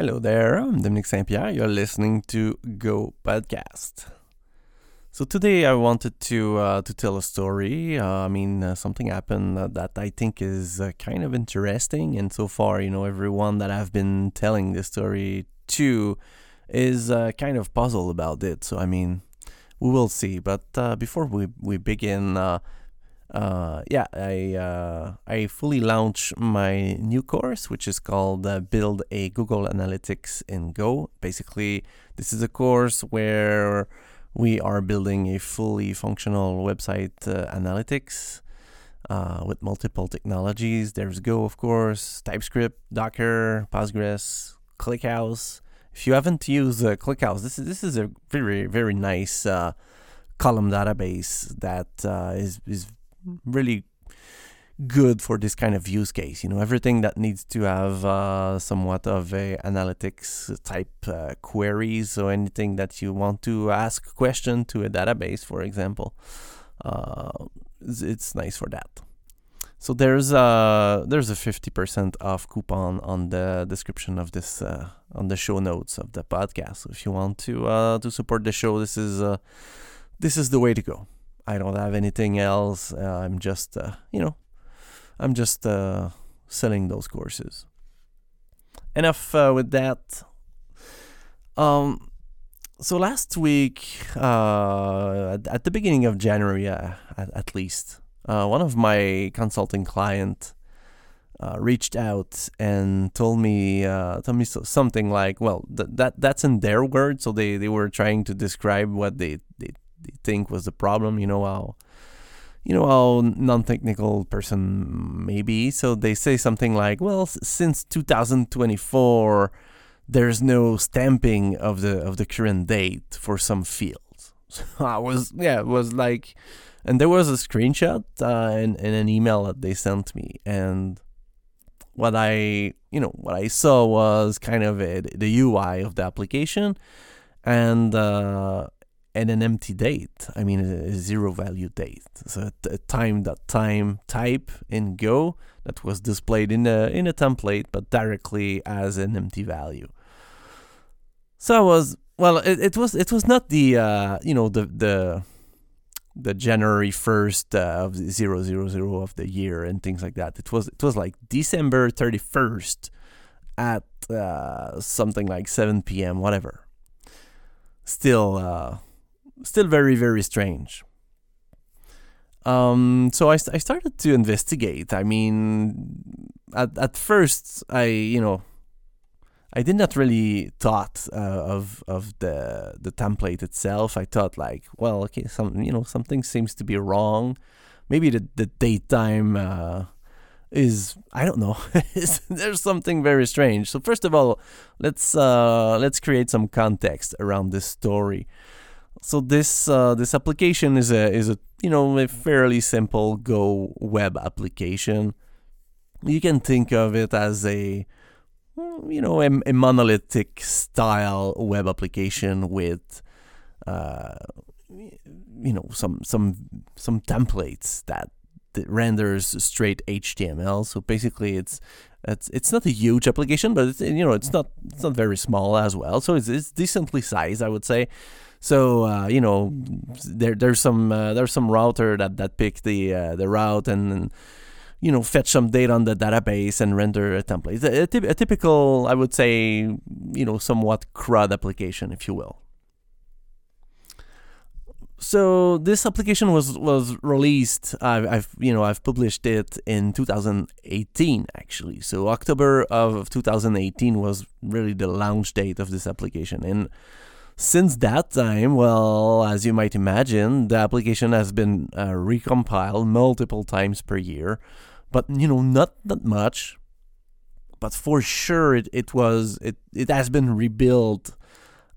Hello there, I'm Dominique Saint-Pierre. You're listening to GO! Podcast. So today I wanted to tell a story. Something happened that I think is kind of interesting. And so far, everyone that I've been telling this story to is kind of puzzled about it. So, we will see. But before we begin, I fully launched my new course, which is called Build a Google Analytics in Go. Basically, this is a course where we are building a fully functional website analytics with multiple technologies. There's Go, of course, TypeScript, Docker, Postgres, ClickHouse. If you haven't used ClickHouse, this is a very, very nice column database that is really good for this kind of use case. Everything that needs to have somewhat of a analytics type queries, so anything that you want to ask question to a database, for example, it's nice for that. So there's a 50% off coupon on the description of this, on the show notes of the podcast. So if you want to support the show, this is the way to go. I don't have anything else. I'm just selling those courses. Enough with that. So last week, at the beginning of January, at least, one of my consulting clients reached out and told me something like, well, that's in their words. So they were trying to describe what they think was the problem, how non-technical person may be. So they say something like, well, since 2024, there's no stamping of the current date for some fields. So it was like, and there was a screenshot in an email that they sent me. And what I saw was kind of the UI of the application and an empty date, a zero value date. So a time type in Go that was displayed in a template, but directly as an empty value. So it was not the January 1st of 000 of the year and things like that. It was like December 31st at something like 7 p.m. whatever. Still very, very strange. So I started to investigate. At first I did not really thought of the template itself. I thought like, well, okay, something seems to be wrong. Maybe the date time is, I don't know. There's something very strange. So first of all, let's create some context around this story. So this application is a fairly simple Go web application. You can think of it as a monolithic style web application with some templates that renders straight HTML. So basically, it's not a huge application, but it's not very small as well. So it's decently sized, I would say. So there's some router that pick the route and fetch some data on the database and render a template. A typical, I would say, somewhat CRUD application, if you will. So this application was released. I've published it in 2018 actually. So October of 2018 was really the launch date of this application. And since that time, well, as you might imagine, the application has been recompiled multiple times per year, but not that much. But for sure, it has been rebuilt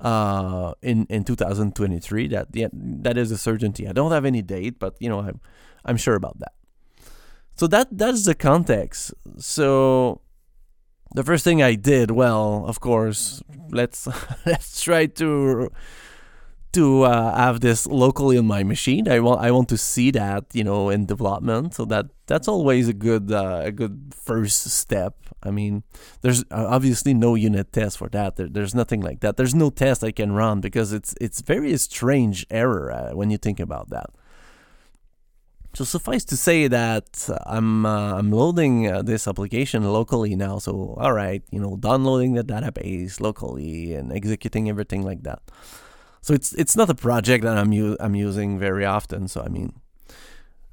in 2023. That is a certainty. I don't have any date, but I'm sure about that. So that's the context. So the first thing I did, well, of course, let's try to to have this locally on my machine. I want to see that, you know, in development. So that's always a good first step. I mean, there's obviously no unit test for that. There's nothing like that. There's no test I can run because it's very strange error when you think about that. So suffice to say that I'm loading this application locally now. So all right, you know, downloading the database locally and executing everything like that. So it's not a project that I'm using very often. So I mean,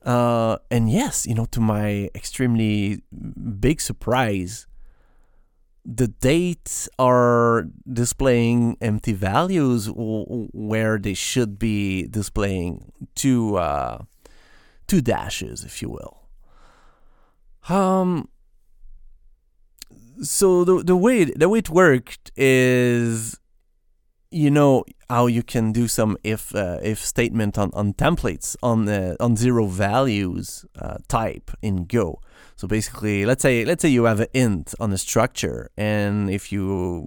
and yes, you know, to my extremely big surprise, the dates are displaying empty values where they should be displaying two dashes, if you will. So the way it worked is, you know, how you can do some if statement on templates on zero values type in Go. So basically, let's say you have an int on a structure, and if you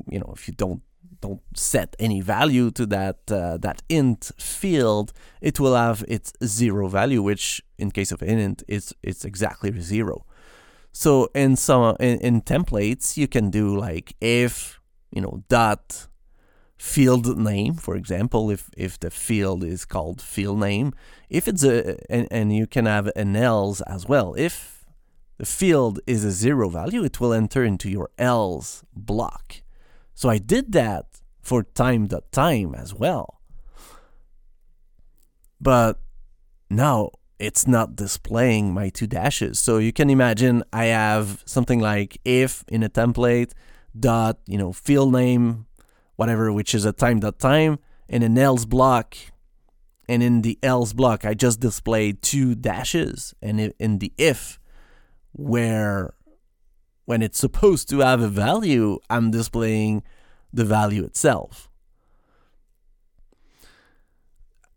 don't set any value to that int field, it will have its zero value, which in case of int, it's exactly zero. So in some in templates, you can do like if, you know, dot field name, for example, if the field is called field name, if it's and you can have an else as well. If the field is a zero value, it will enter into your else block. So I did that for time as well. But now it's not displaying my two dashes. So you can imagine I have something like if in a template dot, you know, field name, whatever, which is a time and an else block. And in the else block, I just displayed two dashes. And in the if, where when it's supposed to have a value, I'm displaying the value itself.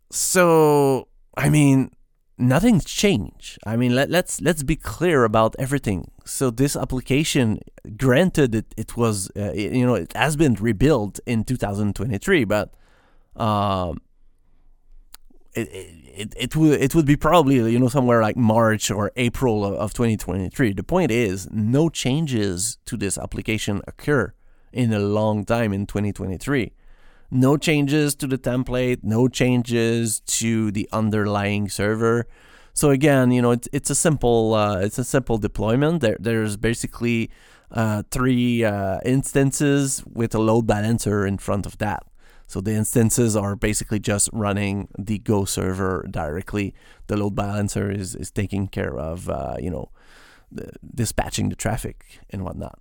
So, I mean, nothing's changed. I mean, let's be clear about everything. So this application, granted, it was, you know, it has been rebuilt in 2023, but it would be probably, you know, somewhere like March or April of 2023. The point is, no changes to this application occur in a long time in 2023. No changes to the template, no changes to the underlying server. So again, you know, it's a simple deployment. There's basically three instances with a load balancer in front of that. So the instances are basically just running the Go server directly. The load balancer is taking care of, you know, dispatching the traffic and whatnot.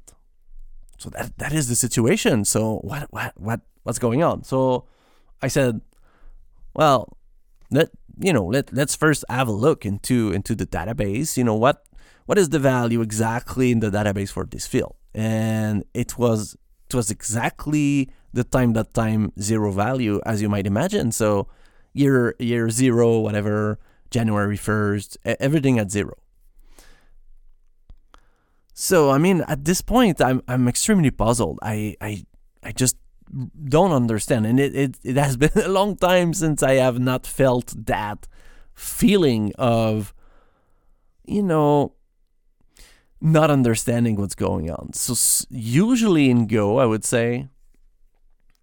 So that is the situation. So what's going on? So I said, well, let's first have a look into the database. You know, what is the value exactly in the database for this field? And it was exactly the time zero value, as you might imagine. So year zero, whatever, January 1st, everything at zero. So I mean, at this point, I'm extremely puzzled. I just don't understand, and it has been a long time since I have not felt that feeling of, you know, not understanding what's going on. So usually in Go, I would say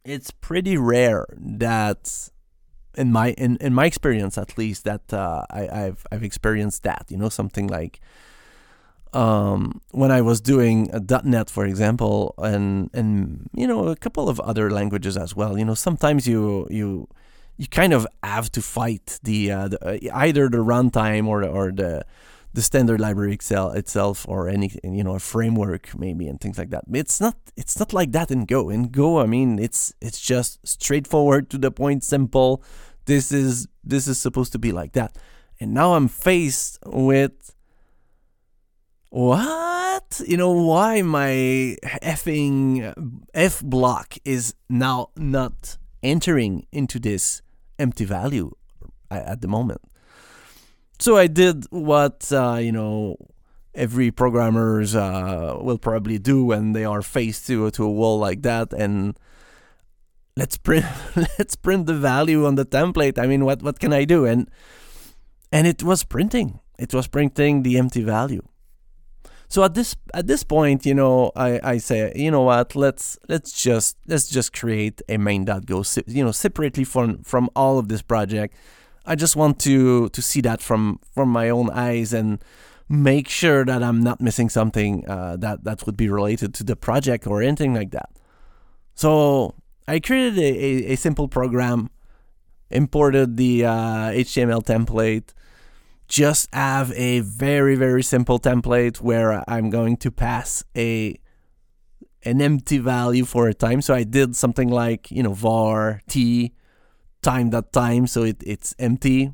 it's pretty rare that, in my experience at least, that I've experienced that. You know, something like when I was doing .NET, for example, and you know, a couple of other languages as well. You know, sometimes you kind of have to fight either the runtime or the standard library itself, or any, you know, a framework maybe, and things like that. It's not like that in Go. In Go, I mean, it's just straightforward, to the point, simple. This is supposed to be like that. And now I'm faced with, what? You know, why my effing F block is now not entering into this empty value at the moment. So I did what, you know, every programmers will probably do when they are faced to a wall like that. And let's print the value on the template. I mean, what can I do? And it was printing the empty value. So at this point, you know, I say, you know what, let's just create a main.go, you know, separately from all of this project. I just want to see that from my own eyes and make sure that I'm not missing something that would be related to the project or anything like that. So I created a simple program, imported the HTML template. Just have a very, very simple template where I'm going to pass an empty value for a time. So I did something like, you know, var t time.time, so it's empty.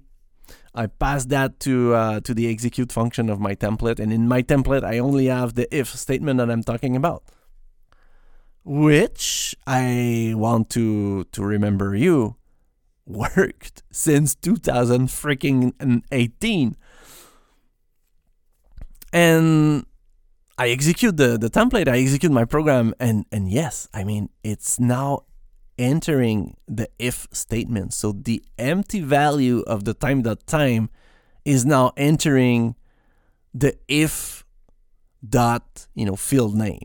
I pass that to the execute function of my template, and in my template I only have the if statement that I'm talking about, which I want to remember you worked since 2018. And I execute the template, I execute my program, and yes, I mean, it's now entering the if statement. So the empty value of the time.time is now entering the if dot, you know, field name.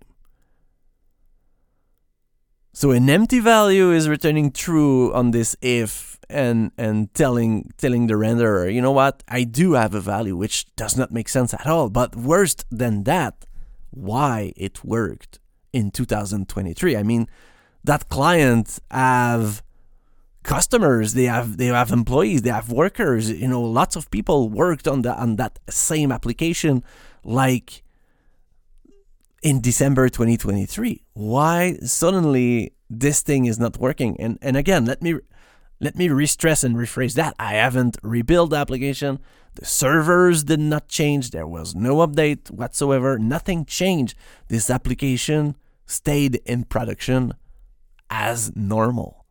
So an empty value is returning true on this if and telling the renderer, you know what, I do have a value, which does not make sense at all. But worse than that, why it worked in 2023. I mean, that client have customers, they have employees, they have workers, you know, lots of people worked on that same application like in December 2023, why suddenly this thing is not working? And again, let me re-stress and rephrase that. I haven't rebuilt the application. The servers did not change. There was no update whatsoever. Nothing changed. This application stayed in production as normal.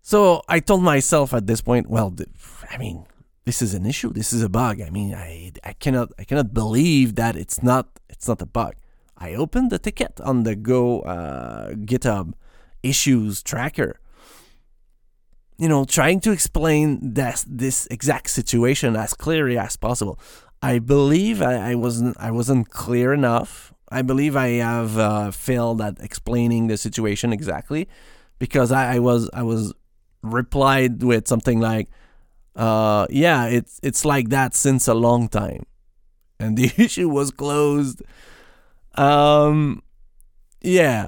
So I told myself at this point, well, I mean, this is an issue. This is a bug. I mean, I cannot believe that it's not a bug. I opened the ticket on the Go GitHub issues tracker, you know, trying to explain this exact situation as clearly as possible. I believe I wasn't clear enough. I believe I have failed at explaining the situation exactly, because I was replied with something like, yeah, it's like that since a long time, and the issue was closed. Yeah,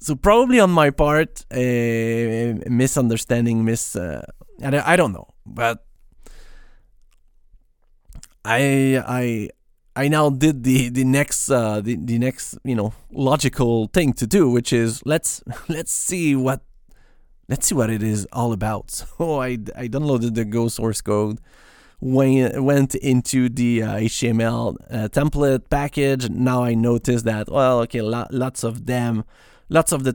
so probably on my part, a misunderstanding, I don't know, but I now did the next you know, logical thing to do, which is let's see what it is all about. So I downloaded the Go source code, went into the HTML template package. Now I noticed that, well, okay, lots of the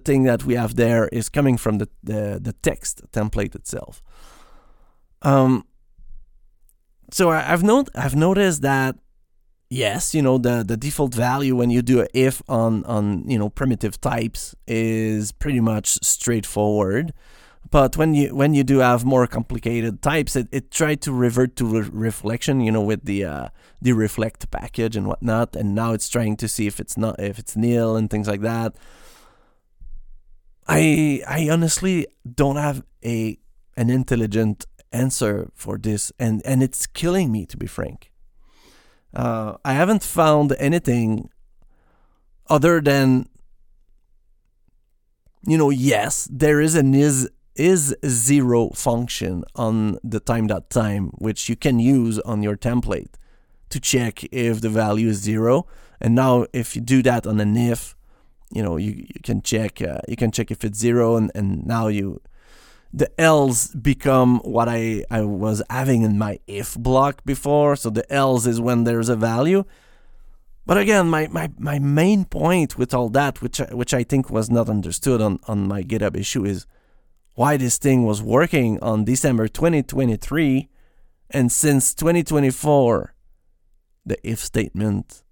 thing that we have there is coming from the text template itself. So I've noticed that, yes, you know, the default value when you do an if on you know, primitive types is pretty much straightforward, but when you do have more complicated types, it tried to revert to reflection, you know, with the reflect package and whatnot, and now it's trying to see if it's nil and things like that. I honestly don't have an intelligent answer for this, and it's killing me, to be frank. I haven't found anything other than, you know, yes, there is an is zero function on the time.time, which you can use on your template to check if the value is zero. And now if you do that on an if, you know, you can check if it's zero, and now the else become what I was having in my if block before. So the else is when there's a value. But again, my main point with all that, which I think was not understood on my GitHub issue, is why this thing was working on December 2023, and since 2024, the if statement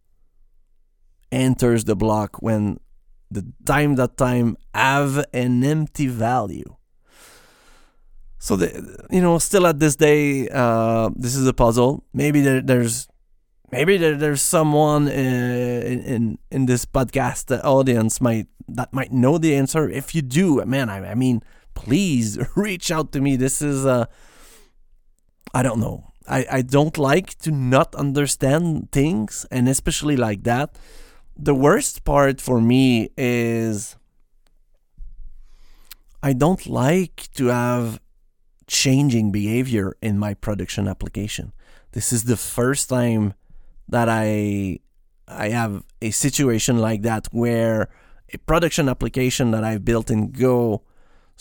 enters the block when the time have an empty value. So, still at this day, this is a puzzle. Maybe there's someone in this podcast audience might know the answer. If you do, man, I mean, please reach out to me. This is I don't know. I don't like to not understand things, and especially like that. The worst part for me is I don't like to have changing behavior in my production application. This is the first time that I have a situation like that, where a production application that I've built in Go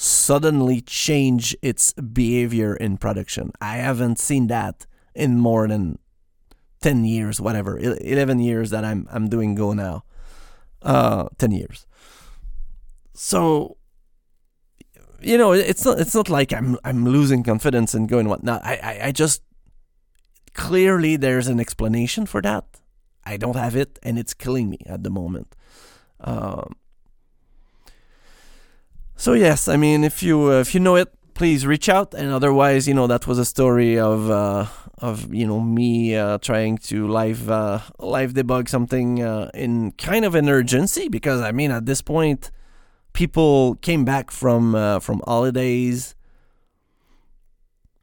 suddenly change its behavior in production. I haven't seen that in more than 10 years, whatever, 11 years that I'm doing Go now, 10 years. So, it's not like I'm losing confidence in Go and whatnot. I just, clearly there's an explanation for that. I don't have it, and it's killing me at the moment. So yes, I mean, if you know it, please reach out. And otherwise, that was a story of me trying to live debug something in kind of an urgency, because I mean, at this point, people came back from holidays.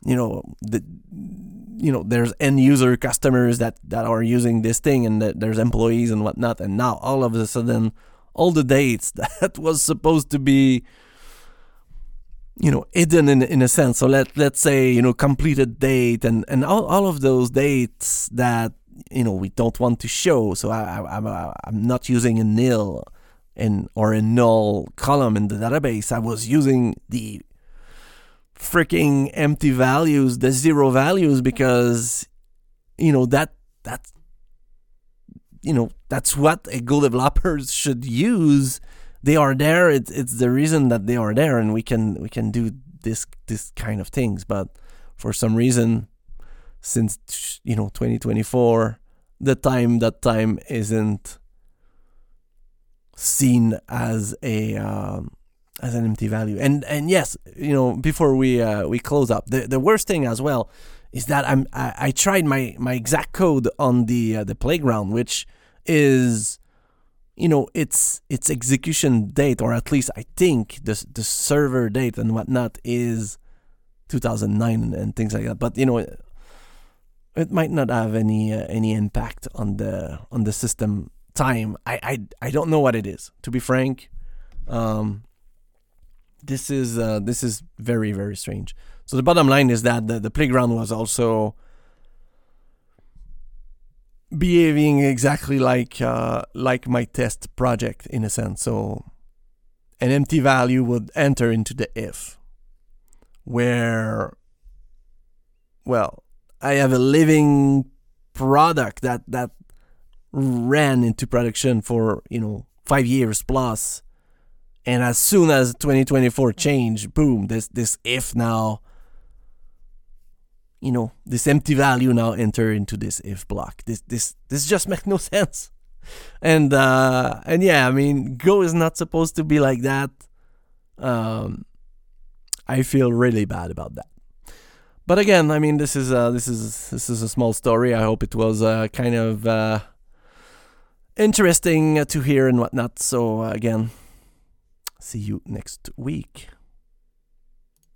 There's end user customers that are using this thing, and there's employees and whatnot. And now all of a sudden, all the dates that was supposed to be, hidden in a sense. So let's say, completed date and all of those dates that, we don't want to show. So I'm not using a nil or a null column in the database. I was using the freaking empty values, the zero values, because that's what a Go developers should use. They are there. It's the reason that they are there, and we can do this kind of things. But for some reason, since 2024, that time isn't seen as a as an empty value. And yes, before we close up, the worst thing as well is that I tried my exact code on the playground, which is, its execution date, or at least I think the server date and whatnot, is 2009 and things like that. But it might not have any impact on the system time. I don't know what it is, to be frank. This is very, very strange. So the bottom line is that the playground was also behaving exactly like my test project, in a sense. So an empty value would enter into the if, where, well, I have a living product that ran into production for 5 years plus. And as soon as 2024 changed, boom, this if now, this empty value now enter into this if block. This just makes no sense. And yeah, I mean, Go is not supposed to be like that. I feel really bad about that. But again, I mean, this is a small story. I hope it was kind of interesting to hear and whatnot. So again, see you next week.